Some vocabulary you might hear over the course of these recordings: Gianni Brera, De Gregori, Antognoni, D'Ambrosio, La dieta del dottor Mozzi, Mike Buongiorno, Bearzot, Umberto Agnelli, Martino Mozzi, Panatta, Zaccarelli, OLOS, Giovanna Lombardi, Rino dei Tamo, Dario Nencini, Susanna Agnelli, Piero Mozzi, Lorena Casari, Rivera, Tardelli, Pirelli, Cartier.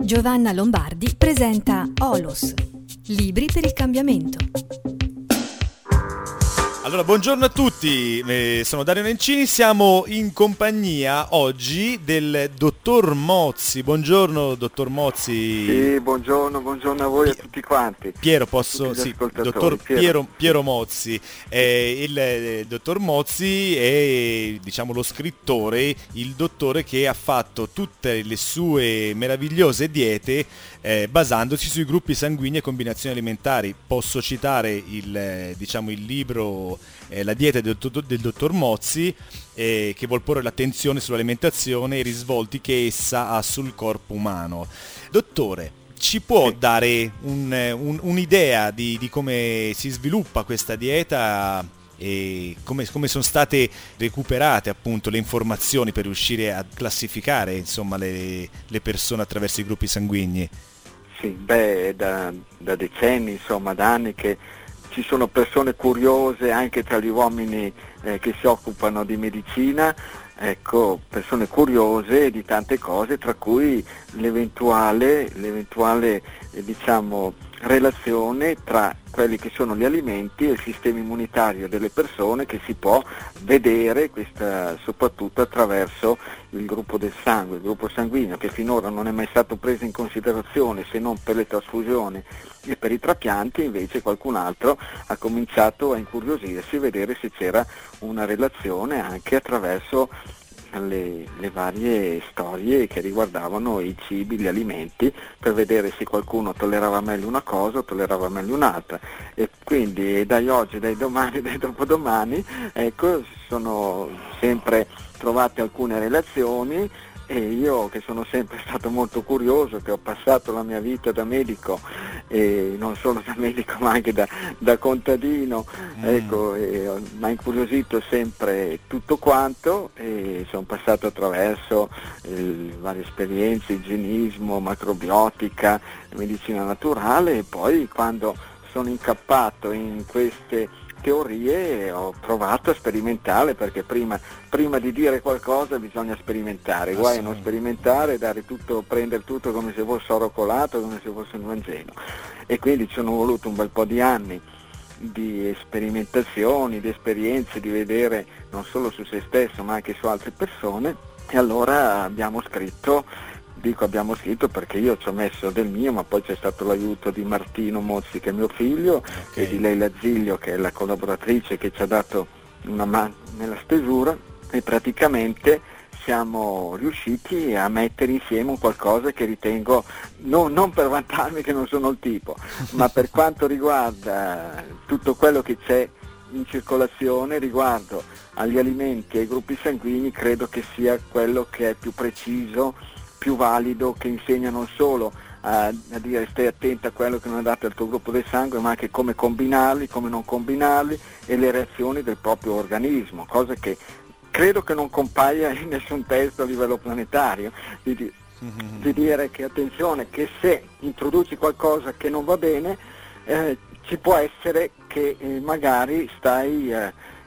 Giovanna Lombardi presenta OLOS, libri per il cambiamento. Allora, buongiorno a tutti, sono Dario Nencini, siamo in compagnia oggi del dottor Mozzi. Buongiorno dottor Mozzi. Sì, buongiorno a voi e a tutti quanti. Piero, posso? Sì, dottor Piero Mozzi. Il dottor Mozzi è, diciamo, lo scrittore, il dottore che ha fatto tutte le sue meravigliose diete basandosi sui gruppi sanguigni e combinazioni alimentari. Posso citare il libro La dieta del dottor Mozzi, che vuol porre l'attenzione sull'alimentazione e i risvolti che essa ha sul corpo umano. Dottore, ci può dare un'idea di come si sviluppa questa dieta e come sono state recuperate appunto le informazioni per riuscire a classificare, insomma, le persone attraverso i gruppi sanguigni? Sì, da decenni, insomma, da anni che ci sono persone curiose anche tra gli uomini che si occupano di medicina, ecco, persone curiose di tante cose, tra cui l'eventuale diciamo, relazione tra quelli che sono gli alimenti e il sistema immunitario delle persone, che si può vedere questa soprattutto attraverso il gruppo del sangue, il gruppo sanguigno, che finora non è mai stato preso in considerazione se non per le trasfusioni e per i trapianti. Invece qualcun altro ha cominciato a incuriosirsi e vedere se c'era una relazione anche attraverso le varie storie che riguardavano i cibi, gli alimenti, per vedere se qualcuno tollerava meglio una cosa o tollerava meglio un'altra. E quindi dai oggi, dai domani, dai dopodomani, ecco, sono sempre trovate alcune relazioni. E io, che sono sempre stato molto curioso, che ho passato la mia vita da medico, e non solo da medico ma anche da contadino, ecco, mi ha incuriosito sempre tutto quanto, e sono passato attraverso varie esperienze, igienismo, macrobiotica, medicina naturale, e poi quando sono incappato in queste teorie ho provato a sperimentare, perché prima di dire qualcosa bisogna sperimentare, guai a non sperimentare, prendere tutto come se fosse oro colato, come se fosse un Vangelo. E quindi ci sono voluto un bel po' di anni di sperimentazioni, di esperienze, di vedere non solo su se stesso ma anche su altre persone, e allora abbiamo scritto perché io ci ho messo del mio, ma poi c'è stato l'aiuto di Martino Mozzi, che è mio figlio, e di Leila Ziglio, che è la collaboratrice che ci ha dato una mano nella stesura, e praticamente siamo riusciti a mettere insieme un qualcosa che ritengo, non per vantarmi che non sono il tipo, ma per quanto riguarda tutto quello che c'è in circolazione riguardo agli alimenti e ai gruppi sanguigni, credo che sia quello che è più preciso, più valido, che insegna non solo a dire stai attento a quello che non è dato al tuo gruppo del sangue, ma anche come combinarli, come non combinarli, e le reazioni del proprio organismo, cosa che credo che non compaia in nessun testo a livello planetario, di dire che attenzione, che se introduci qualcosa che non va bene, ci può essere che magari stai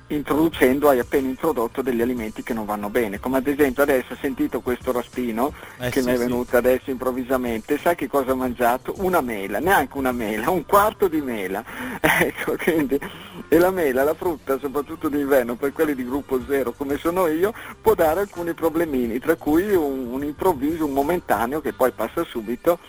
hai appena introdotto degli alimenti che non vanno bene, come ad esempio adesso ho sentito questo raspino che mi è venuto adesso improvvisamente. Sai che cosa ho mangiato? Una mela, neanche una mela, un quarto di mela, ecco. Quindi, e la mela, la frutta soprattutto d'inverno, per quelli di gruppo zero come sono io, può dare alcuni problemini, tra cui un improvviso, un momentaneo, che poi passa subito,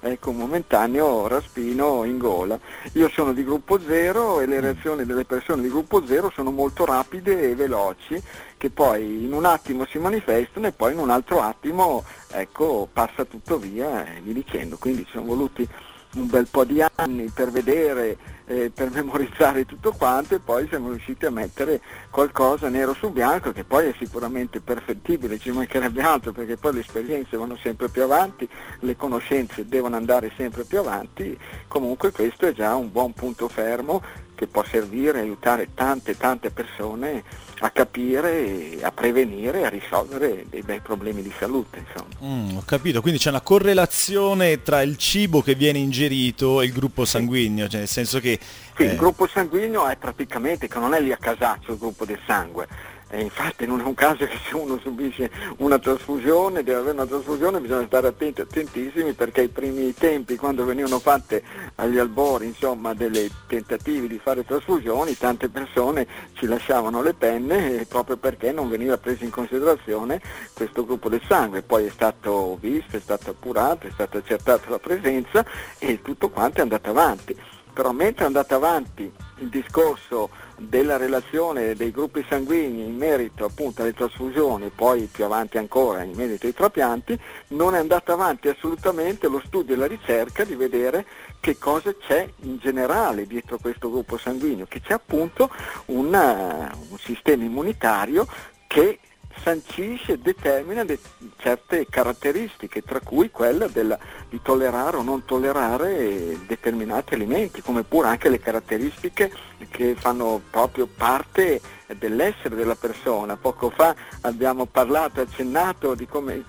ecco, momentaneo raspino in gola. Io sono di gruppo zero, e le reazioni delle persone di gruppo zero sono molto rapide e veloci, che poi in un attimo si manifestano, e poi in un altro attimo, ecco, passa tutto via, e vi dicendo. Quindi sono voluti un bel po' di anni per vedere, per memorizzare tutto quanto, e poi siamo riusciti a mettere qualcosa nero su bianco, che poi è sicuramente perfettibile, ci mancherebbe altro, perché poi le esperienze vanno sempre più avanti, le conoscenze devono andare sempre più avanti. Comunque questo è già un buon punto fermo che può servire, aiutare tante persone a capire, a prevenire, a risolvere dei bei problemi di salute, insomma. Ho capito, quindi c'è una correlazione tra il cibo che viene ingerito e il gruppo sanguigno, cioè nel senso che... Sì, il gruppo sanguigno è praticamente, che non è lì a casaccio il gruppo del sangue, E infatti non è un caso che se uno subisce una trasfusione, deve avere una trasfusione, bisogna stare attenti, attentissimi, perché ai primi tempi, quando venivano fatte agli albori, insomma, delle tentativi di fare trasfusioni, tante persone ci lasciavano le penne proprio perché non veniva preso in considerazione questo gruppo del sangue. Poi è stato visto, è stato appurato, è stata accertata la presenza e tutto quanto è andato avanti. Però mentre è andato avanti il discorso della relazione dei gruppi sanguigni in merito appunto alle trasfusioni, poi più avanti ancora in merito ai trapianti, non è andato avanti assolutamente lo studio e la ricerca di vedere che cosa c'è in generale dietro questo gruppo sanguigno, che c'è appunto un sistema immunitario che sancisce e determina certe caratteristiche, tra cui quella di tollerare o non tollerare determinati alimenti, come pure anche le caratteristiche che fanno proprio parte dell'essere della persona. Poco fa abbiamo parlato, accennato di come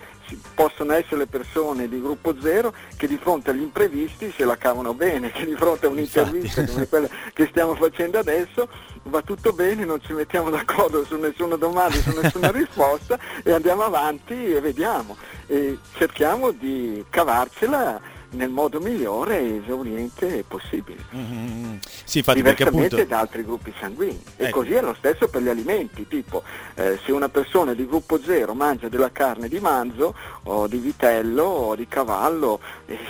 possono essere le persone di gruppo zero che di fronte agli imprevisti se la cavano bene, che di fronte a un'intervista come quella che stiamo facendo adesso va tutto bene, non ci mettiamo d'accordo su nessuna domanda, su nessuna risposta e andiamo avanti e vediamo e cerchiamo di cavarcela nel modo migliore e esauriente possibile. Mm-hmm. Sì, infatti, diversamente perché appunto da altri gruppi sanguigni. E così è lo stesso per gli alimenti, tipo se una persona di gruppo zero mangia della carne di manzo o di vitello o di cavallo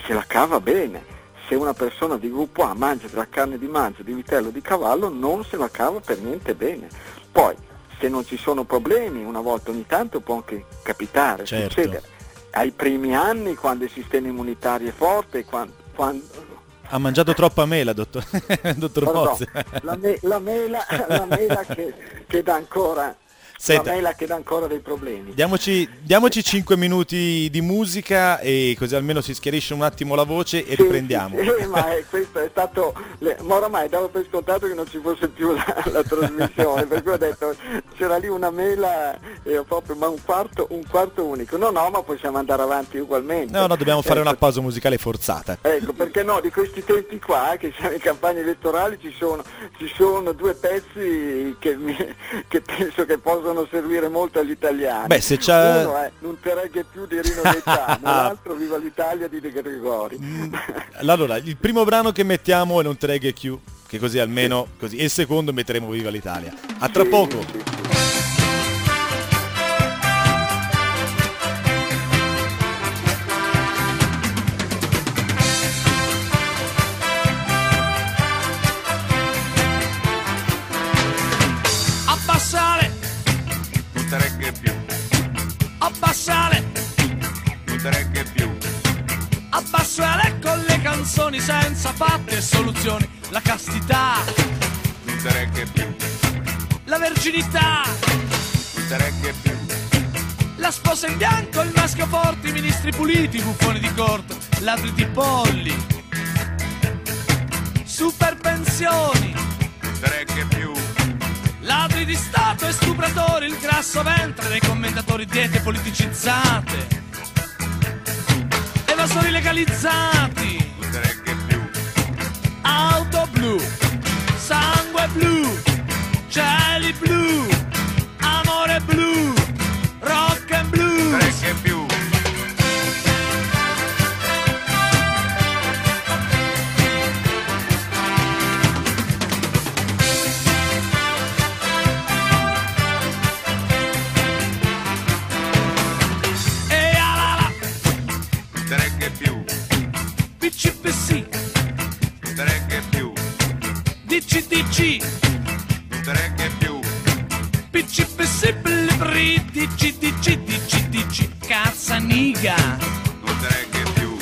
se la cava bene. Se una persona di gruppo A mangia della carne di manzo, di vitello o di cavallo non se la cava per niente bene. Poi se non ci sono problemi, una volta ogni tanto può anche capitare, certo, succedere. Ai primi anni, quando il sistema immunitario è forte, ha mangiato troppa mela, dottor Mozzi. La mela che dà ancora. Senta, la mela che dà ancora dei problemi. Diamoci 5 minuti di musica e così almeno si schiarisce un attimo la voce e riprendiamo. Sì, ma questo è stato, ma oramai davo per scontato che non ci fosse più la trasmissione, per cui ho detto c'era lì una mela proprio, ma un quarto unico. No, ma possiamo andare avanti ugualmente. No, dobbiamo fare una pausa musicale forzata. Ecco, perché no, di questi tempi qua che siamo in campagna elettorale ci sono due pezzi che penso che possono servire molto agli italiani. Beh, se c'è uno è Non te regge più di Rino dei Tamo, l'altro Viva l'Italia di De Gregori. Allora, il primo brano che mettiamo è Non te regge più, che così almeno così, e il secondo metteremo Viva l'Italia. A tra poco. Sì. Senza fatte e soluzioni, la castità, non te regge più, la verginità, non te regge più, la sposa in bianco, il maschio forte, i ministri puliti, i buffoni di corte, ladri di polli, superpensioni, non te regge più, ladri di stato e stupratori, il grasso ventre dei commentatori, diete politicizzate, evasori legalizzati, auto blu, sangue blu, cieli blu, amore blu, rock and blues. Non te regge più. E la la, non te regge più. PCPC. Non te regge più, DCDC, non te regge più, PCPC, blibri, DCDC, DCDC, cazzaniga, non te regge più,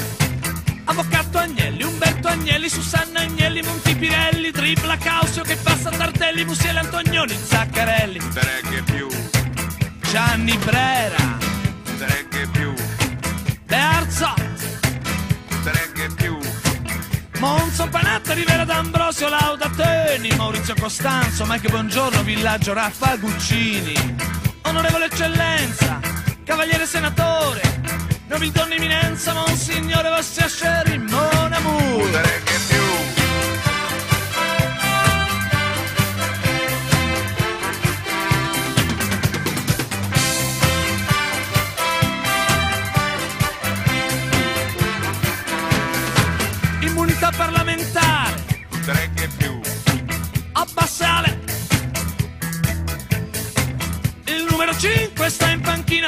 avvocato Agnelli, Umberto Agnelli, Susanna Agnelli, Monti Pirelli, tripla Causio che passa Tardelli, Musiele, Antognoni, Zaccarelli, non te regge più, Gianni Brera, non te regge più, Bearzot, non te regge più, Monzo, Panatta, Rivera, D'Ambrosio, Laudateni, Maurizio Costanzo, Mike Buongiorno, Villaggio, Raffaella Guccini, Onorevole Eccellenza, Cavaliere Senatore, Nobildonna Eminenza, Monsignore, Vostri Asceri, Mon Amour.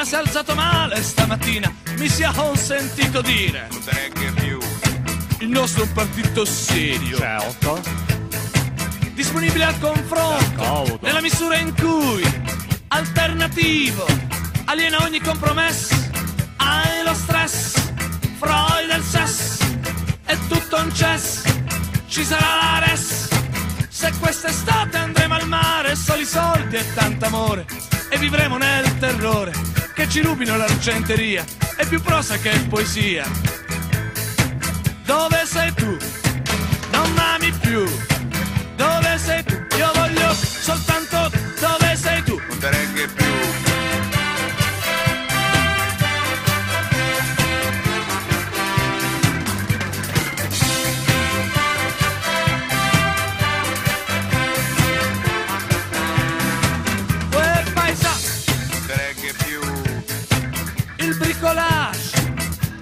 mattina si è alzato male, stamattina mi sia consentito dire. Il nostro partito serio, certo, disponibile al confronto, nella misura in cui alternativo, aliena ogni compromesso, hai lo stress, Freud del sesso, è tutto un cesso, ci sarà la res. Se quest'estate andremo al mare, soli soldi e tanto amore, e vivremo nel terrore che ci rubino l'argenteria, è più prosa che poesia. Dove sei tu? Non m'ami più. Dove sei tu? Io voglio soltanto tu. Dove sei tu? Non te regge più. Il bricolage,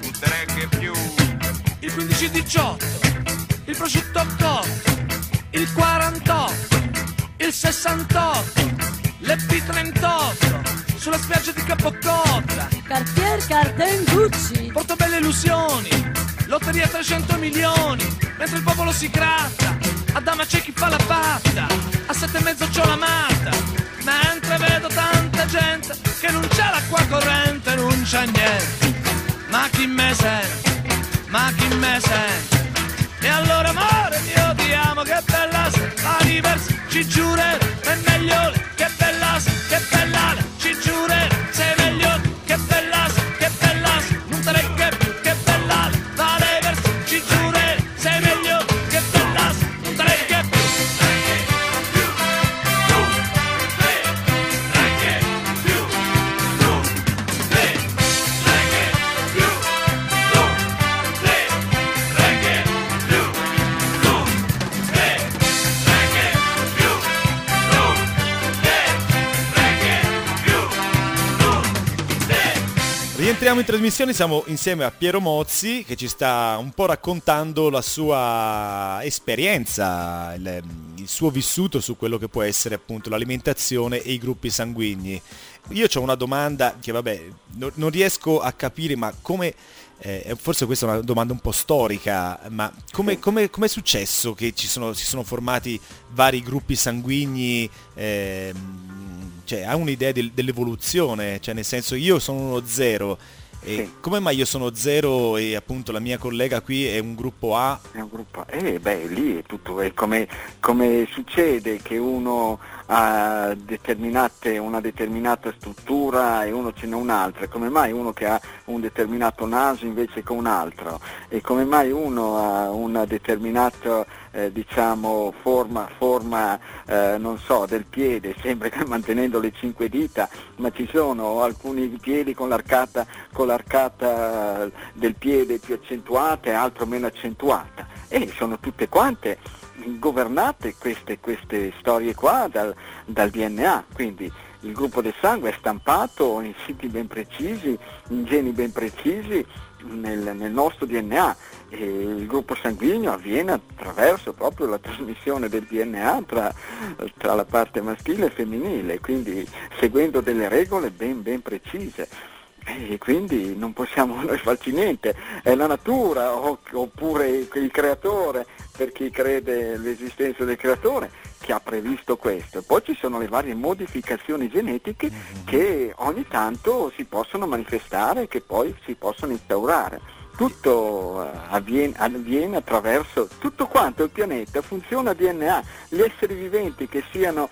non te regge più. Il 15-18, il prosciutto cotto, il 48, il 68, l'EP38, sulla spiaggia di Capocotta, Cartier, Carden, Gucci, Portobello Illusioni, lotteria 300 milioni, mentre il popolo si gratta, a Dama c'è chi fa la patta, a 7:30 c'ho la matta, mentre vedo tanta gente che non c'è l'acqua corrente, non c'è niente, ma chi me sente, ma chi me sente. E allora amore mio ti amo, che bella sei, ma diversa, ci giurerò, è meglio, che bella sei, che bella, ci giurerò, sei meglio, che bella sei, che bella sei, non te regge più, che bella, ma diversa, ci giurerò, sei meglio, che bella sei, non te regge più. Rientriamo in trasmissione, siamo insieme a Piero Mozzi che ci sta un po' raccontando la sua esperienza, il suo vissuto su quello che può essere appunto l'alimentazione e i gruppi sanguigni. Io ho una domanda che vabbè non riesco a capire, ma come, forse questa è una domanda un po' storica, ma come è successo che si sono formati vari gruppi sanguigni? Cioè, ha un'idea dell'evoluzione, cioè nel senso io sono uno zero, e sì. Come mai io sono zero e appunto la mia collega qui è un gruppo A? È un gruppo A, lì è tutto, è come succede che uno ha una determinata struttura e uno ce n'è un'altra, come mai uno che ha un determinato naso invece che un altro, e come mai uno ha una determinata... diciamo forma non so, del piede, sempre mantenendo le 5 dita, ma ci sono alcuni piedi con l'arcata del piede più accentuata e altro meno accentuata, e sono tutte quante governate queste storie qua dal DNA, quindi il gruppo del sangue è stampato in siti ben precisi, in geni ben precisi nel nostro DNA. E il gruppo sanguigno avviene attraverso proprio la trasmissione del DNA tra la parte maschile e femminile, quindi seguendo delle regole ben precise, e quindi non possiamo noi farci niente, è la natura oppure il creatore, per chi crede l'esistenza del creatore, che ha previsto questo. Poi ci sono le varie modificazioni genetiche che ogni tanto si possono manifestare e che poi si possono instaurare. Tutto avviene attraverso tutto quanto il pianeta, funziona DNA, gli esseri viventi che siano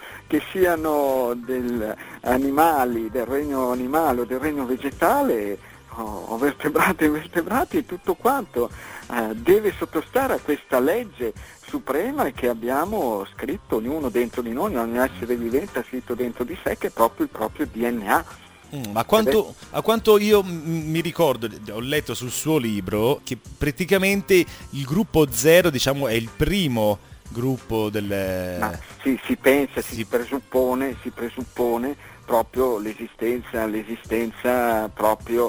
del animali, del regno animale o del regno vegetale o invertebrati, tutto quanto deve sottostare a questa legge suprema che abbiamo scritto ognuno dentro di noi, ogni essere vivente ha scritto dentro di sé, che è proprio il proprio DNA. Ma a quanto io mi ricordo, ho letto sul suo libro che praticamente il gruppo zero, diciamo, è il primo gruppo del... Ma si pensa, si presuppone proprio l'esistenza proprio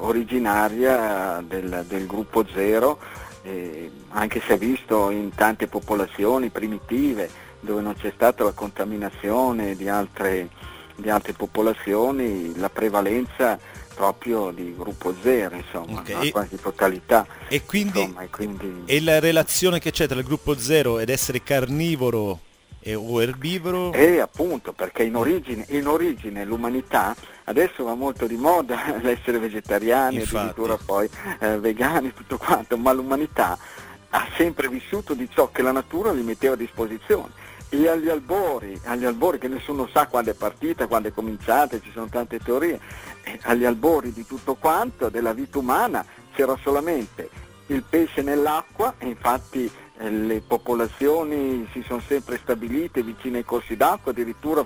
originaria del gruppo zero, anche se è visto in tante popolazioni primitive dove non c'è stata la contaminazione di altre di altre popolazioni, la prevalenza proprio di gruppo zero, insomma, okay, no? Quasi totalità. E quindi, insomma, e la relazione che c'è tra il gruppo zero ed essere carnivoro o erbivoro? Appunto, perché in origine l'umanità, adesso va molto di moda l'essere vegetariani, addirittura poi vegani, tutto quanto, ma l'umanità ha sempre vissuto di ciò che la natura gli metteva a disposizione. E agli albori, che nessuno sa quando è partita, quando è cominciata, ci sono tante teorie, agli albori di tutto quanto, della vita umana, c'era solamente il pesce nell'acqua, e infatti le popolazioni si sono sempre stabilite vicine ai corsi d'acqua, addirittura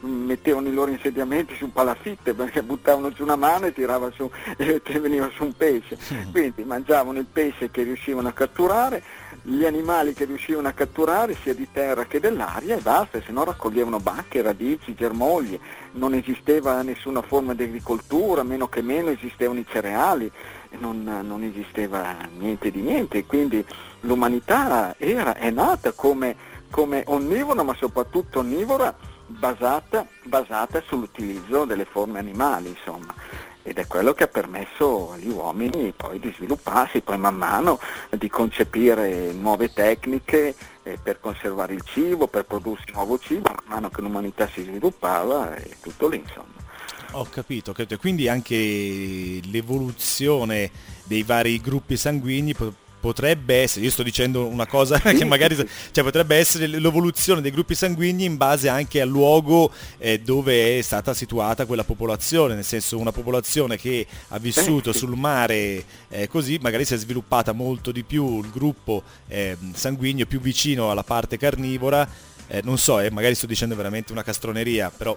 mettevano i loro insediamenti su palafitte, perché buttavano giù una mano e tirava su e veniva su un pesce, quindi mangiavano il pesce che riuscivano a catturare, gli animali che riuscivano a catturare sia di terra che dell'aria, e basta, se no raccoglievano bacche, radici, germogli. Non esisteva nessuna forma di agricoltura, meno che meno esistevano i cereali, non esisteva niente di niente, quindi l'umanità è nata come onnivora, ma soprattutto onnivora, basata sull'utilizzo delle forme animali, insomma. Ed è quello che ha permesso agli uomini poi di svilupparsi, poi man mano di concepire nuove tecniche per conservare il cibo, per prodursi nuovo cibo, man mano che l'umanità si sviluppava, è tutto lì, insomma. Ho capito, quindi anche l'evoluzione dei vari gruppi sanguigni potrebbe essere, io sto dicendo una cosa che magari, cioè potrebbe essere l'evoluzione dei gruppi sanguigni in base anche al luogo dove è stata situata quella popolazione, nel senso una popolazione che ha vissuto sul mare così, magari si è sviluppata molto di più il gruppo sanguigno più vicino alla parte carnivora, non so, magari sto dicendo veramente una castroneria, però...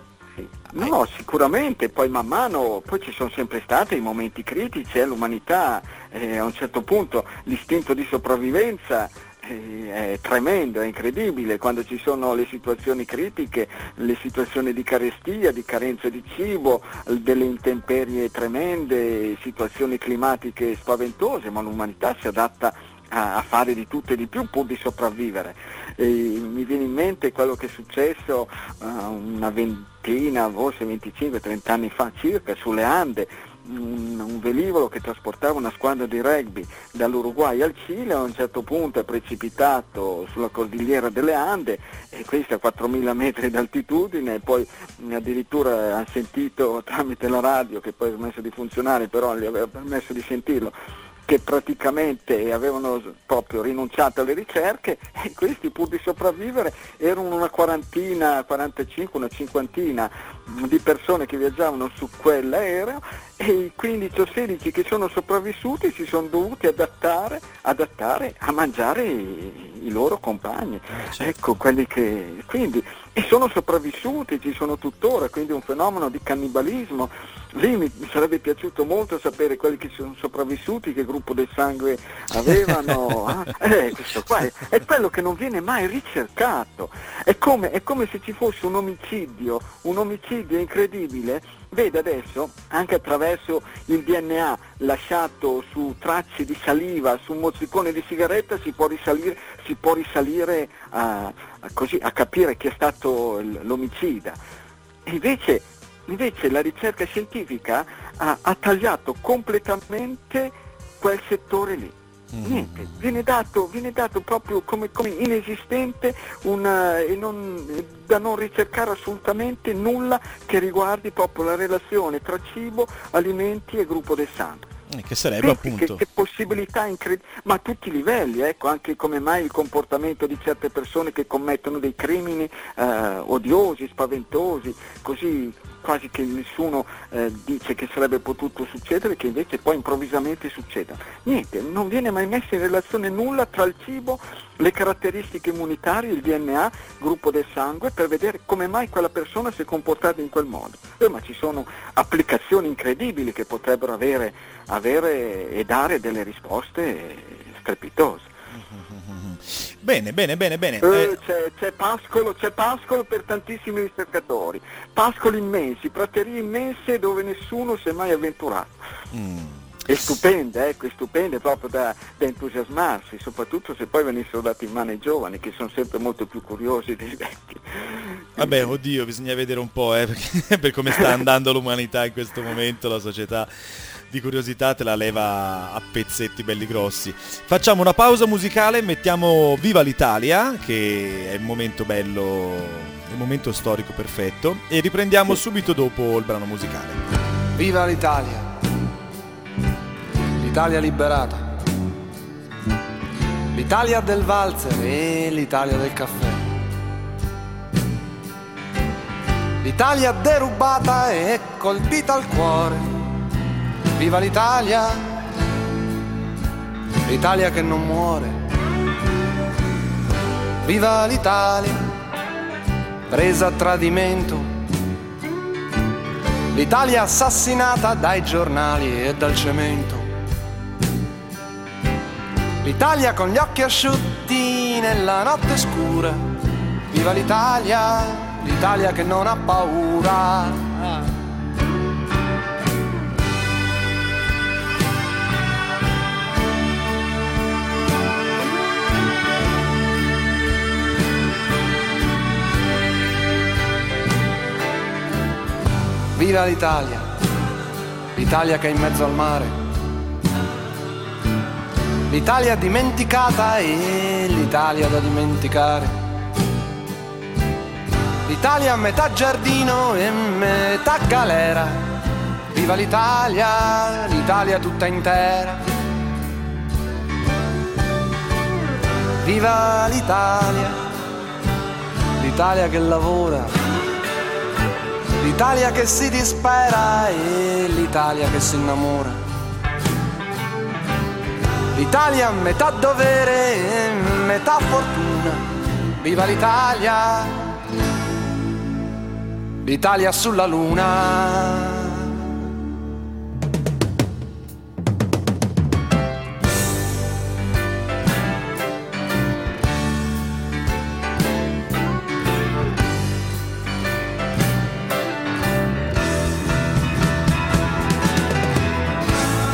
No, sicuramente, poi man mano, poi ci sono sempre stati i momenti critici, l'umanità a un certo punto l'istinto di sopravvivenza è tremendo, è incredibile, quando ci sono le situazioni critiche, le situazioni di carestia, di carenza di cibo, delle intemperie tremende, situazioni climatiche spaventose, ma l'umanità si adatta a fare di tutto e di più pur di sopravvivere. E mi viene in mente quello che è successo una ventina, forse 25-30 anni fa circa, sulle Ande, un velivolo che trasportava una squadra di rugby dall'Uruguay al Cile, a un certo punto è precipitato sulla cordigliera delle Ande, e questa a 4.000 metri d'altitudine, e poi addirittura ha sentito tramite la radio, che poi ha smesso di funzionare, però gli aveva permesso di sentirlo, che praticamente avevano proprio rinunciato alle ricerche, e questi pur di sopravvivere erano una quarantina, 45, una cinquantina di persone che viaggiavano su quell'aereo, e i 15 o 16 che sono sopravvissuti si sono dovuti adattare a mangiare i loro compagni, ecco, quelli che quindi, e sono sopravvissuti, ci sono tuttora, quindi un fenomeno di cannibalismo. Lì mi sarebbe piaciuto molto sapere quelli che sono sopravvissuti, che gruppo del sangue avevano, questo qua è quello che non viene mai ricercato, è come se ci fosse un omicidio incredibile. Vede adesso, anche attraverso il DNA lasciato su tracce di saliva, su un mozzicone di sigaretta, si può risalire a capire chi è stato l'omicida. Invece la ricerca scientifica ha tagliato completamente quel settore lì. Niente, viene dato proprio come inesistente da non ricercare assolutamente nulla che riguardi proprio la relazione tra cibo, alimenti e gruppo del sangue. Che sarebbe appunto che possibilità incredibili, ma a tutti i livelli, ecco, anche come mai il comportamento di certe persone che commettono dei crimini odiosi, spaventosi, così quasi che nessuno dice che sarebbe potuto succedere, che invece poi improvvisamente succeda. Niente, non viene mai messo in relazione nulla tra il cibo, le caratteristiche immunitarie, il DNA, gruppo del sangue, per vedere come mai quella persona si è comportata in quel modo. Ma ci sono applicazioni incredibili che potrebbero avere e dare delle risposte strepitose. Bene. C'è Pascolo per tantissimi ricercatori, pascoli immensi, praterie immense dove nessuno si è mai avventurato. È stupenda, proprio da entusiasmarsi, soprattutto se poi venissero dati in mano ai giovani, che sono sempre molto più curiosi dei vecchi. Vabbè, oddio, bisogna vedere un po', perché, per come sta andando l'umanità in questo momento, la società di curiosità te la leva a pezzetti belli grossi. Facciamo una pausa musicale, mettiamo Viva l'Italia, che è un momento bello, è un momento storico perfetto, e riprendiamo subito dopo il brano musicale. Viva l'Italia, l'Italia liberata, l'Italia del valzer e l'Italia del caffè, l'Italia derubata e colpita al cuore. Viva l'Italia, l'Italia che non muore. Viva l'Italia, presa a tradimento, l'Italia assassinata dai giornali e dal cemento, l'Italia con gli occhi asciutti nella notte scura. Viva l'Italia, l'Italia che non ha paura. Viva l'Italia, l'Italia che è in mezzo al mare, l'Italia dimenticata e l'Italia da dimenticare, l'Italia a metà giardino e metà galera. Viva l'Italia, l'Italia tutta intera. Viva l'Italia, l'Italia che lavora, l'Italia che si dispera e l'Italia che si innamora, l'Italia metà dovere e metà fortuna. Viva l'Italia, l'Italia sulla luna.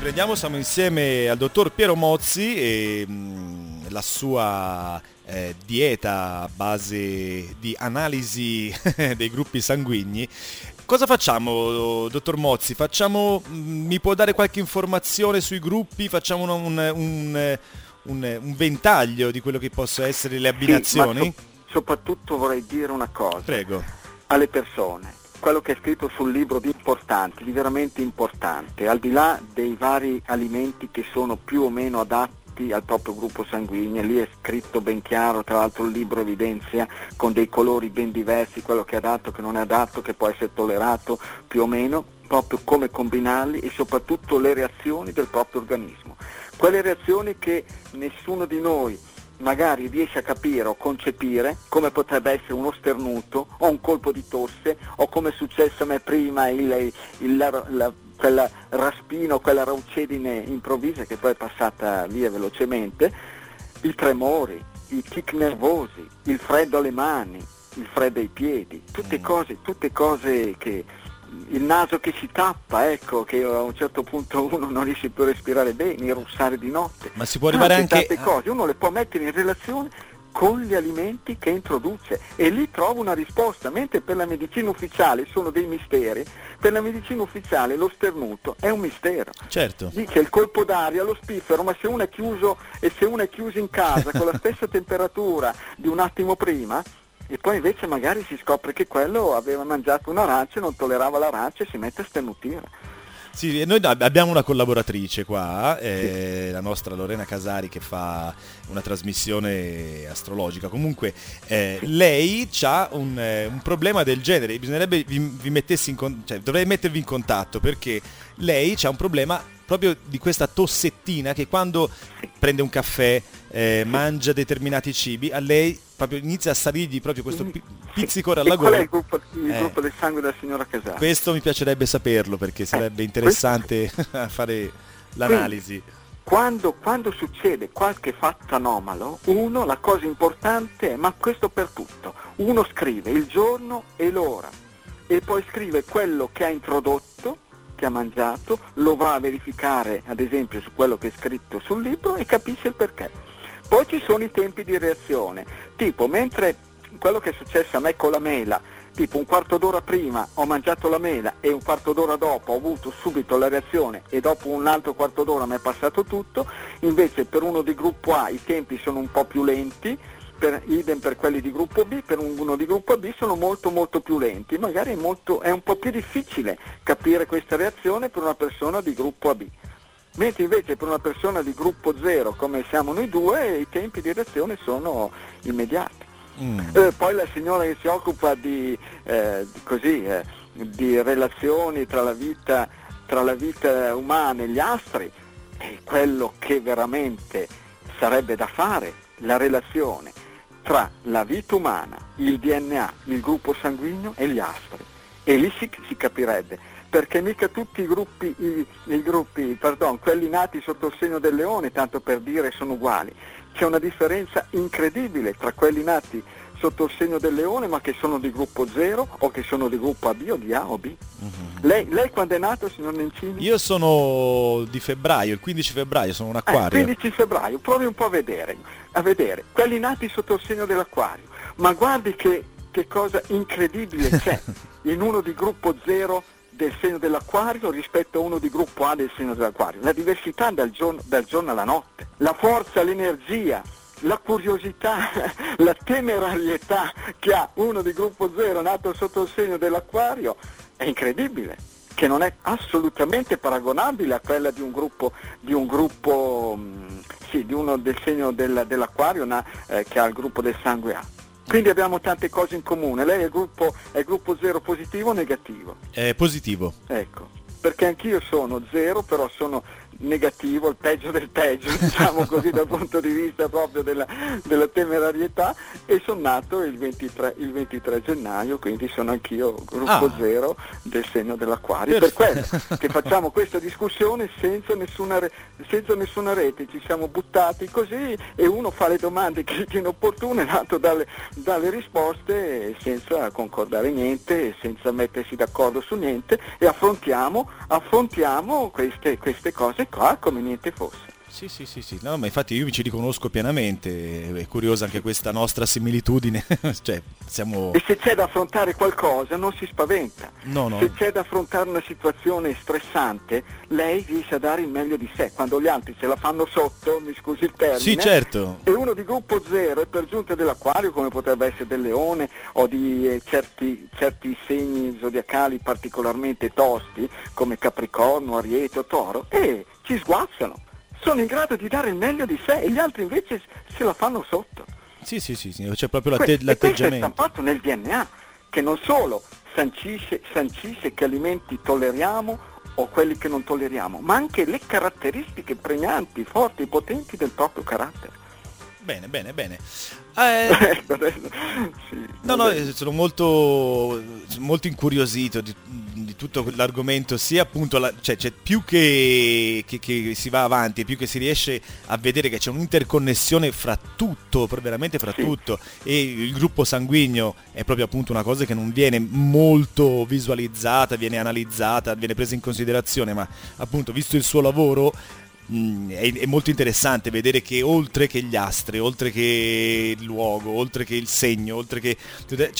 Riprendiamo, siamo insieme al dottor Piero Mozzi e la sua dieta a base di analisi dei gruppi sanguigni. Cosa facciamo, dottor Mozzi? Mi può dare qualche informazione sui gruppi? Facciamo un ventaglio di quello che possono essere le abbinazioni? Sì, soprattutto vorrei dire una cosa. Prego. Alle persone. Quello che è scritto sul libro di veramente importante, al di là dei vari alimenti che sono più o meno adatti al proprio gruppo sanguigno, lì è scritto ben chiaro, tra l'altro il libro evidenzia con dei colori ben diversi quello che è adatto, che non è adatto, che può essere tollerato più o meno, proprio come combinarli e soprattutto le reazioni del proprio organismo. Quelle reazioni che nessuno di noi magari riesce a capire o concepire, come potrebbe essere uno starnuto o un colpo di tosse o come è successo a me prima quella raspino, quella raucedine improvvisa che poi è passata via velocemente, i tremori, i tic nervosi, il freddo alle mani, il freddo ai piedi, tutte cose che il naso che si tappa, ecco, che a un certo punto uno non riesce più a respirare bene, il russare di notte. Ma si può arrivare tante cose, uno le può mettere in relazione con gli alimenti che introduce e lì trova una risposta, mentre per la medicina ufficiale sono dei misteri. Per la medicina ufficiale lo starnuto è un mistero. Certo. Dice il colpo d'aria, lo spiffero, ma se uno è chiuso in casa con la stessa temperatura di un attimo prima, e poi invece magari si scopre che quello aveva mangiato un'arancia, non tollerava l'arancia e si mette a sternutire. Sì, noi abbiamo una collaboratrice qua, la nostra Lorena Casari, che fa una trasmissione astrologica. Comunque lei ha un problema del genere, bisognerebbe vi mettessi dovrei mettervi in contatto, perché lei ha un problema proprio di questa tossettina che quando prende un caffè, mangia determinati cibi, a lei proprio inizia a salirgli proprio questo pizzicore alla gola. Qual è il gruppo del sangue della signora Casari? Questo mi piacerebbe saperlo, perché sarebbe interessante fare l'analisi. Quindi, quando succede qualche fatto anomalo, la cosa importante è, ma questo per tutto, uno scrive il giorno e l'ora e poi scrive quello che ha introdotto, che ha mangiato, lo va a verificare ad esempio su quello che è scritto sul libro e capisce il perché. Poi ci sono i tempi di reazione, tipo mentre quello che è successo a me con la mela, tipo un quarto d'ora prima ho mangiato la mela e un quarto d'ora dopo ho avuto subito la reazione e dopo un altro quarto d'ora mi è passato tutto, invece per uno di gruppo A i tempi sono un po' più lenti, idem per quelli di gruppo B, per uno di gruppo B sono molto molto più lenti, magari è un po' più difficile capire questa reazione per una persona di gruppo AB. Mentre invece per una persona di gruppo 0, come siamo noi due, i tempi di reazione sono immediati. Poi la signora che si occupa di relazioni tra la vita umana e gli astri, è quello che veramente sarebbe da fare, la relazione tra la vita umana, il DNA, il gruppo sanguigno e gli astri. E lì si capirebbe. Perché mica tutti i gruppi, quelli nati sotto il segno del leone, tanto per dire, sono uguali. C'è una differenza incredibile tra quelli nati sotto il segno del leone ma che sono di gruppo 0 o che sono di gruppo AB o di A o B. Lei quando è nato, signor Nencini? Io sono di febbraio, il 15 febbraio, sono un acquario. 15 febbraio, provi un po' a vedere, quelli nati sotto il segno dell'acquario, ma guardi che cosa incredibile c'è in uno di gruppo 0 del segno dell'acquario rispetto a uno di gruppo A del segno dell'acquario. La diversità dal giorno alla notte, la forza, l'energia, la curiosità, la temerarietà che ha uno di gruppo 0 nato sotto il segno dell'acquario è incredibile, che non è assolutamente paragonabile a quella di uno del segno dell'acquario che ha il gruppo del sangue A. Quindi abbiamo tante cose in comune. Lei è gruppo 0 positivo o negativo? È positivo. Ecco, perché anch'io sono 0, però sono negativo, il peggio del peggio, diciamo così, dal punto di vista proprio della temerarietà, e sono nato il 23 gennaio, quindi sono anch'io gruppo 0 del segno dell'acquario. Per quello che facciamo questa discussione senza nessuna rete, ci siamo buttati così e uno fa le domande che inopportune, l'altro dalle risposte senza concordare niente, senza mettersi d'accordo su niente, e affrontiamo queste cose qua come niente fosse. Sì, no, ma infatti io ci riconosco pienamente, è curiosa anche questa nostra similitudine, cioè siamo... E se c'è da affrontare qualcosa non si spaventa, no. Se c'è da affrontare una situazione stressante, lei riesce a dare il meglio di sé, quando gli altri ce la fanno sotto, mi scusi il termine. Sì, certo. E uno di gruppo 0 e per giunta dell'acquario, come potrebbe essere del leone o di certi segni zodiacali particolarmente tosti, come Capricorno, Ariete o Toro, e ci sguazzano. Sono in grado di dare il meglio di sé e gli altri invece se la fanno sotto. Sì, c'è proprio l'atteggiamento. Questo è stampato nel DNA, che non solo sancisce che alimenti tolleriamo o quelli che non tolleriamo, ma anche le caratteristiche pregnanti, forti, potenti del proprio carattere. Bene. Sono molto incuriosito di tutto l'argomento, sia appunto più che si va avanti, più che si riesce a vedere che c'è un'interconnessione fra tutto, e il gruppo sanguigno è proprio appunto una cosa che non viene molto visualizzata, viene analizzata, viene presa in considerazione, ma appunto visto il suo lavoro è molto interessante vedere che oltre che gli astri, oltre che il luogo, oltre che il segno, oltre che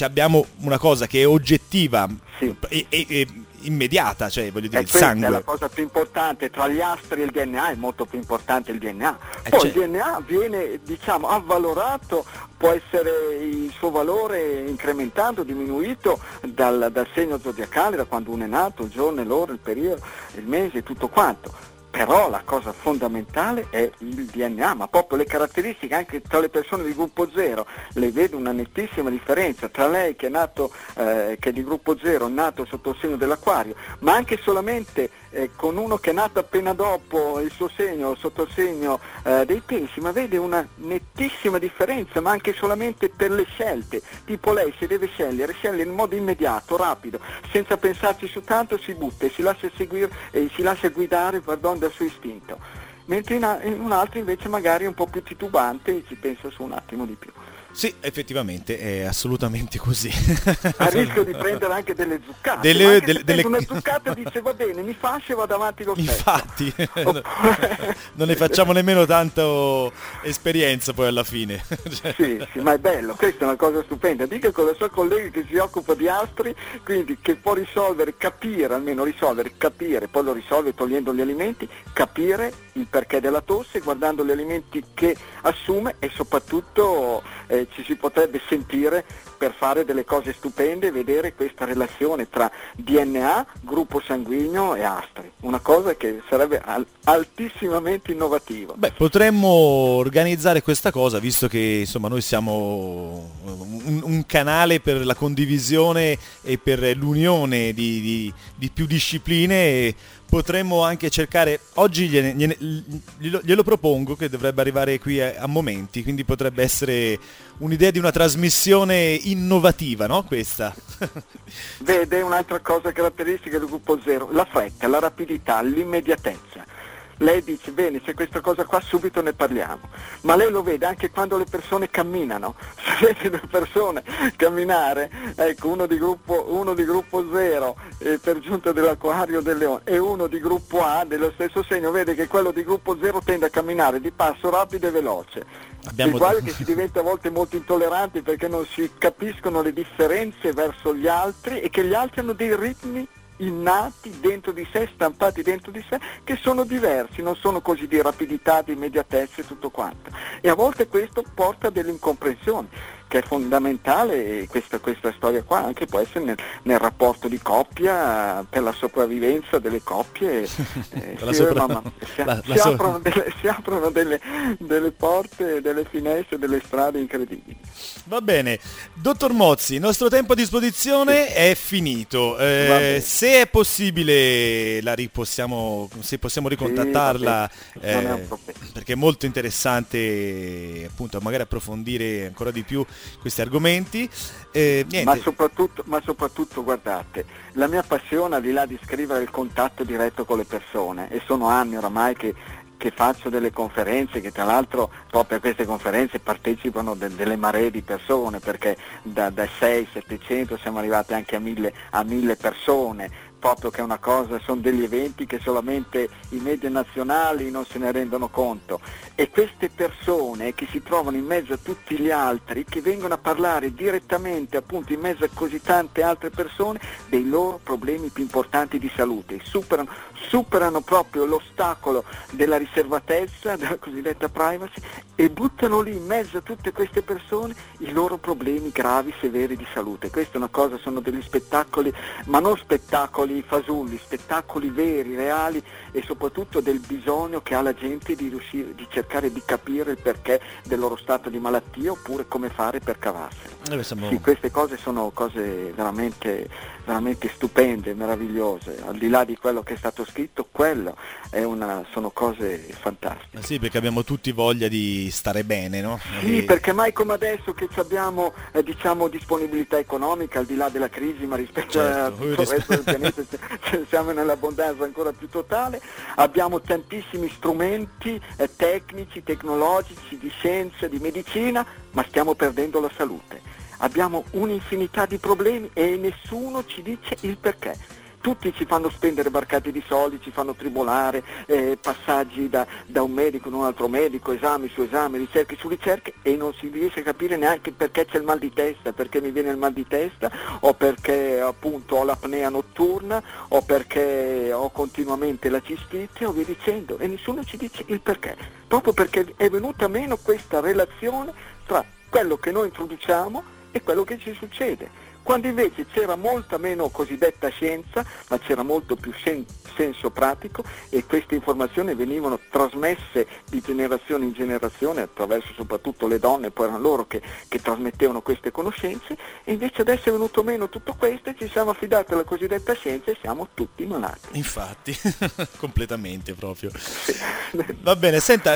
abbiamo una cosa che è oggettiva e immediata, il sangue è la cosa più importante. Tra gli astri e il DNA è molto più importante il DNA, Poi il DNA viene, diciamo, avvalorato, può essere il suo valore incrementato, diminuito dal segno zodiacale, da quando uno è nato, il giorno, l'ora, il periodo, il mese, tutto quanto. Però la cosa fondamentale è il DNA, ma proprio le caratteristiche anche tra le persone di gruppo 0, le vedo una nettissima differenza tra lei che è nato, che è di gruppo 0, nato sotto il segno dell'acquario, ma anche solamente con uno che è nato appena dopo il suo segno, sotto il segno dei pesci, ma vede una nettissima differenza, ma anche solamente per le scelte, tipo lei se deve sceglie in modo immediato, rapido, senza pensarci su tanto, si butta e si lascia guidare, dal suo istinto, mentre in un altro invece magari è un po' più titubante, ci penso su un attimo di più. Sì, effettivamente è assolutamente così. A rischio di prendere anche delle zuccate. Una zuccata dice va bene, mi fascio e vado avanti lo stesso. Infatti, non ne facciamo nemmeno tanto esperienza poi alla fine. Sì, ma è bello, questa è una cosa stupenda. Dica con la sua collega che si occupa di astri, quindi che può capire, poi lo risolve togliendo gli alimenti, capire il perché della tosse, guardando gli alimenti che assume e soprattutto ci si potrebbe sentire per fare delle cose stupende e vedere questa relazione tra DNA, gruppo sanguigno e astri, una cosa che sarebbe altissimamente innovativa. Beh, potremmo organizzare questa cosa, visto che insomma noi siamo un canale per la condivisione e per l'unione di più discipline, e potremmo anche cercare, oggi glielo propongo, che dovrebbe arrivare qui a momenti, quindi potrebbe essere un'idea di una trasmissione innovativa, no? Questa. Vede un'altra cosa caratteristica del gruppo 0, la fretta, la rapidità, l'immediatezza. Lei dice, bene, c'è questa cosa qua, subito ne parliamo. Ma lei lo vede anche quando le persone camminano. Se vede due persone camminare, ecco, uno di gruppo 0, per giunta dell'acquario del leone, e uno di gruppo A, dello stesso segno, vede che quello di gruppo 0 tende a camminare di passo rapido e veloce. Uguale che si diventa a volte molto intolleranti perché non si capiscono le differenze verso gli altri, e che gli altri hanno dei ritmi innati dentro di sé, stampati dentro di sé, che sono diversi, non sono così di rapidità, di immediatezza e tutto quanto. E a volte questo porta a delle incomprensioni, che è fondamentale, e questa storia qua anche può essere nel rapporto di coppia, per la sopravvivenza delle coppie, si aprono delle porte, delle finestre, delle strade incredibili. Va bene, dottor Mozzi, il nostro tempo a disposizione è finito, se è possibile possiamo ricontattarla, sì, perché è molto interessante appunto magari approfondire ancora di più questi argomenti, ma soprattutto guardate, la mia passione al di là di scrivere è il contatto diretto con le persone, e sono anni oramai che faccio delle conferenze, che tra l'altro proprio a queste conferenze partecipano delle maree di persone, perché da 600-700 siamo arrivati anche a 1000 persone, proprio che è una cosa, sono degli eventi che solamente i media nazionali non se ne rendono conto, e queste persone che si trovano in mezzo a tutti gli altri, che vengono a parlare direttamente appunto in mezzo a così tante altre persone dei loro problemi più importanti di salute, superano proprio l'ostacolo della riservatezza, della cosiddetta privacy, e buttano lì in mezzo a tutte queste persone i loro problemi gravi, severi di salute. Questa è una cosa, sono degli spettacoli, ma non spettacoli fasulli, spettacoli veri, reali, e soprattutto del bisogno che ha la gente di riuscire, di cercare di capire il perché del loro stato di malattia, oppure come fare per cavarselo. Sì, queste cose sono cose veramente, veramente stupende, meravigliose, al di là di quello che è stato scritto, sono cose fantastiche. Ma sì, perché abbiamo tutti voglia di stare bene, no? Sì, perché mai come adesso che abbiamo disponibilità economica, al di là della crisi, ma rispetto a tutto il resto del pianeta siamo nell'abbondanza ancora più totale, abbiamo tantissimi strumenti tecnici, tecnologici, di scienza, di medicina, ma stiamo perdendo la salute. Abbiamo un'infinità di problemi e nessuno ci dice il perché. tutti ci fanno spendere barcate di soldi, ci fanno tribolare, passaggi da un medico in un altro medico, esami su esami, ricerche su ricerche, e non si riesce a capire neanche perché c'è il mal di testa, perché mi viene il mal di testa, o perché appunto ho l'apnea notturna, o perché ho continuamente la cistite, o via dicendo, e nessuno ci dice il perché, proprio perché è venuta meno questa relazione tra quello che noi introduciamo e quello che ci succede. Quando invece c'era molta meno cosiddetta scienza, ma c'era molto più senso pratico, e queste informazioni venivano trasmesse di generazione in generazione attraverso soprattutto le donne, poi erano loro che trasmettevano queste conoscenze, e invece adesso è venuto meno tutto questo e ci siamo affidati alla cosiddetta scienza e siamo tutti malati. Infatti, completamente proprio. Sì. Va bene, senta,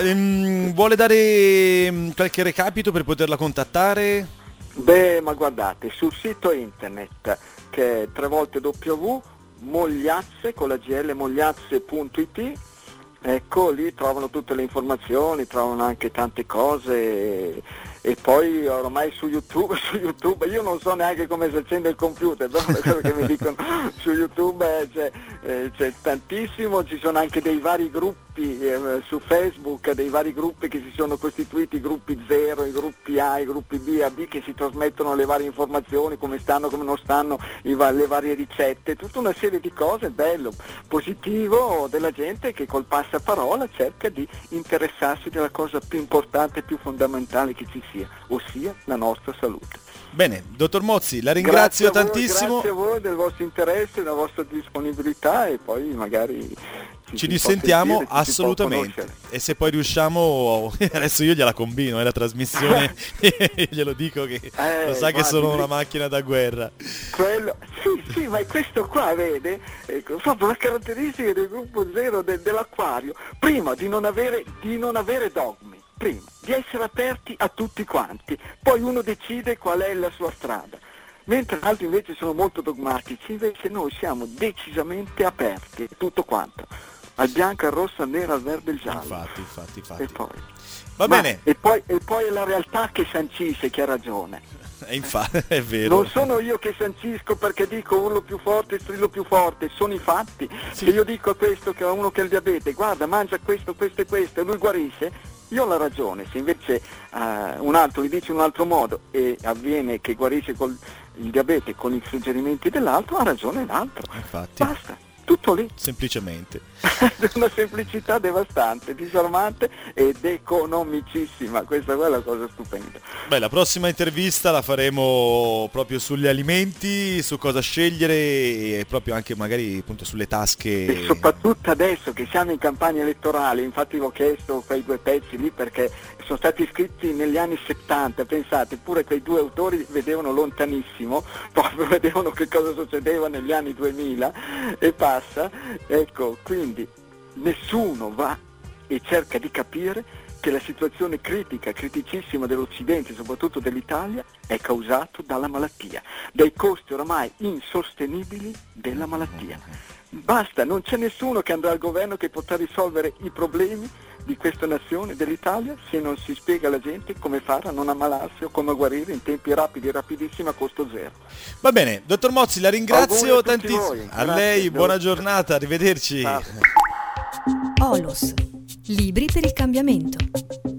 vuole dare qualche recapito per poterla contattare? Beh, ma guardate, sul sito internet che è 3w mogliazze.it, ecco, lì trovano tutte le informazioni, trovano anche tante cose, e poi ormai su YouTube io non so neanche come si accende il computer, però quello che mi dicono su YouTube c'è tantissimo, ci sono anche dei vari gruppi su Facebook, dei vari gruppi che si sono costituiti, gruppi 0, i gruppi A, i gruppi B, AB, che si trasmettono le varie informazioni, come stanno, come non stanno, le varie ricette, tutta una serie di cose, bello, positivo, della gente che col passaparola cerca di interessarsi della cosa più importante, più fondamentale che ci sia, ossia la nostra salute. Bene, dottor Mozzi, la ringrazio tantissimo. Grazie a voi del vostro interesse, della vostra disponibilità, e poi magari ci dissentiamo sentire, assolutamente, e se poi riusciamo, adesso io gliela combino la trasmissione, glielo dico che lo sa che sono una macchina da guerra. Quello, sì, ma questo qua, vede, ecco, proprio la caratteristica del gruppo zero dell'acquario, prima di non avere dogmi, prima di essere aperti a tutti quanti, poi uno decide qual è la sua strada, mentre altri invece sono molto dogmatici, invece noi siamo decisamente aperti, tutto quanto, al bianco, al rosso, al nero, al verde, al giallo. Infatti. E poi, va bene. E poi è la realtà che sancisce chi ha ragione. Infatti, è vero. Non sono io che sancisco perché dico urlo più forte, strillo più forte, sono i fatti. Sì. Se io dico a questo che ha uno che ha il diabete, guarda, mangia questo e lui guarisce, io ho la ragione. Se invece un altro gli dice in un altro modo e avviene che guarisce il diabete con i suggerimenti dell'altro, ha ragione l'altro. Infatti. Basta, tutto lì. Semplicemente. Una semplicità devastante, disarmante ed economicissima, questa è la cosa stupenda. Beh, la prossima intervista la faremo proprio sugli alimenti, su cosa scegliere, e proprio anche magari appunto sulle tasche. E soprattutto adesso che siamo in campagna elettorale, infatti vi ho chiesto quei due pezzi lì perché sono stati scritti negli anni 70, pensate, pure quei due autori vedevano lontanissimo, proprio vedevano che cosa succedeva negli anni 2000 e passa, ecco, quindi nessuno va e cerca di capire che la situazione criticissima dell'Occidente, soprattutto dell'Italia, è causato dalla malattia, dai costi oramai insostenibili della malattia. Basta, non c'è nessuno che andrà al governo che potrà risolvere i problemi di questa nazione, dell'Italia, se non si spiega alla gente come fare a non ammalarsi o come guarire in tempi rapidi, rapidissimi, a costo zero. Va bene, dottor Mozzi, la ringrazio tantissimo. A lei, buona giornata, arrivederci. Ciao. OLOS, libri per il cambiamento.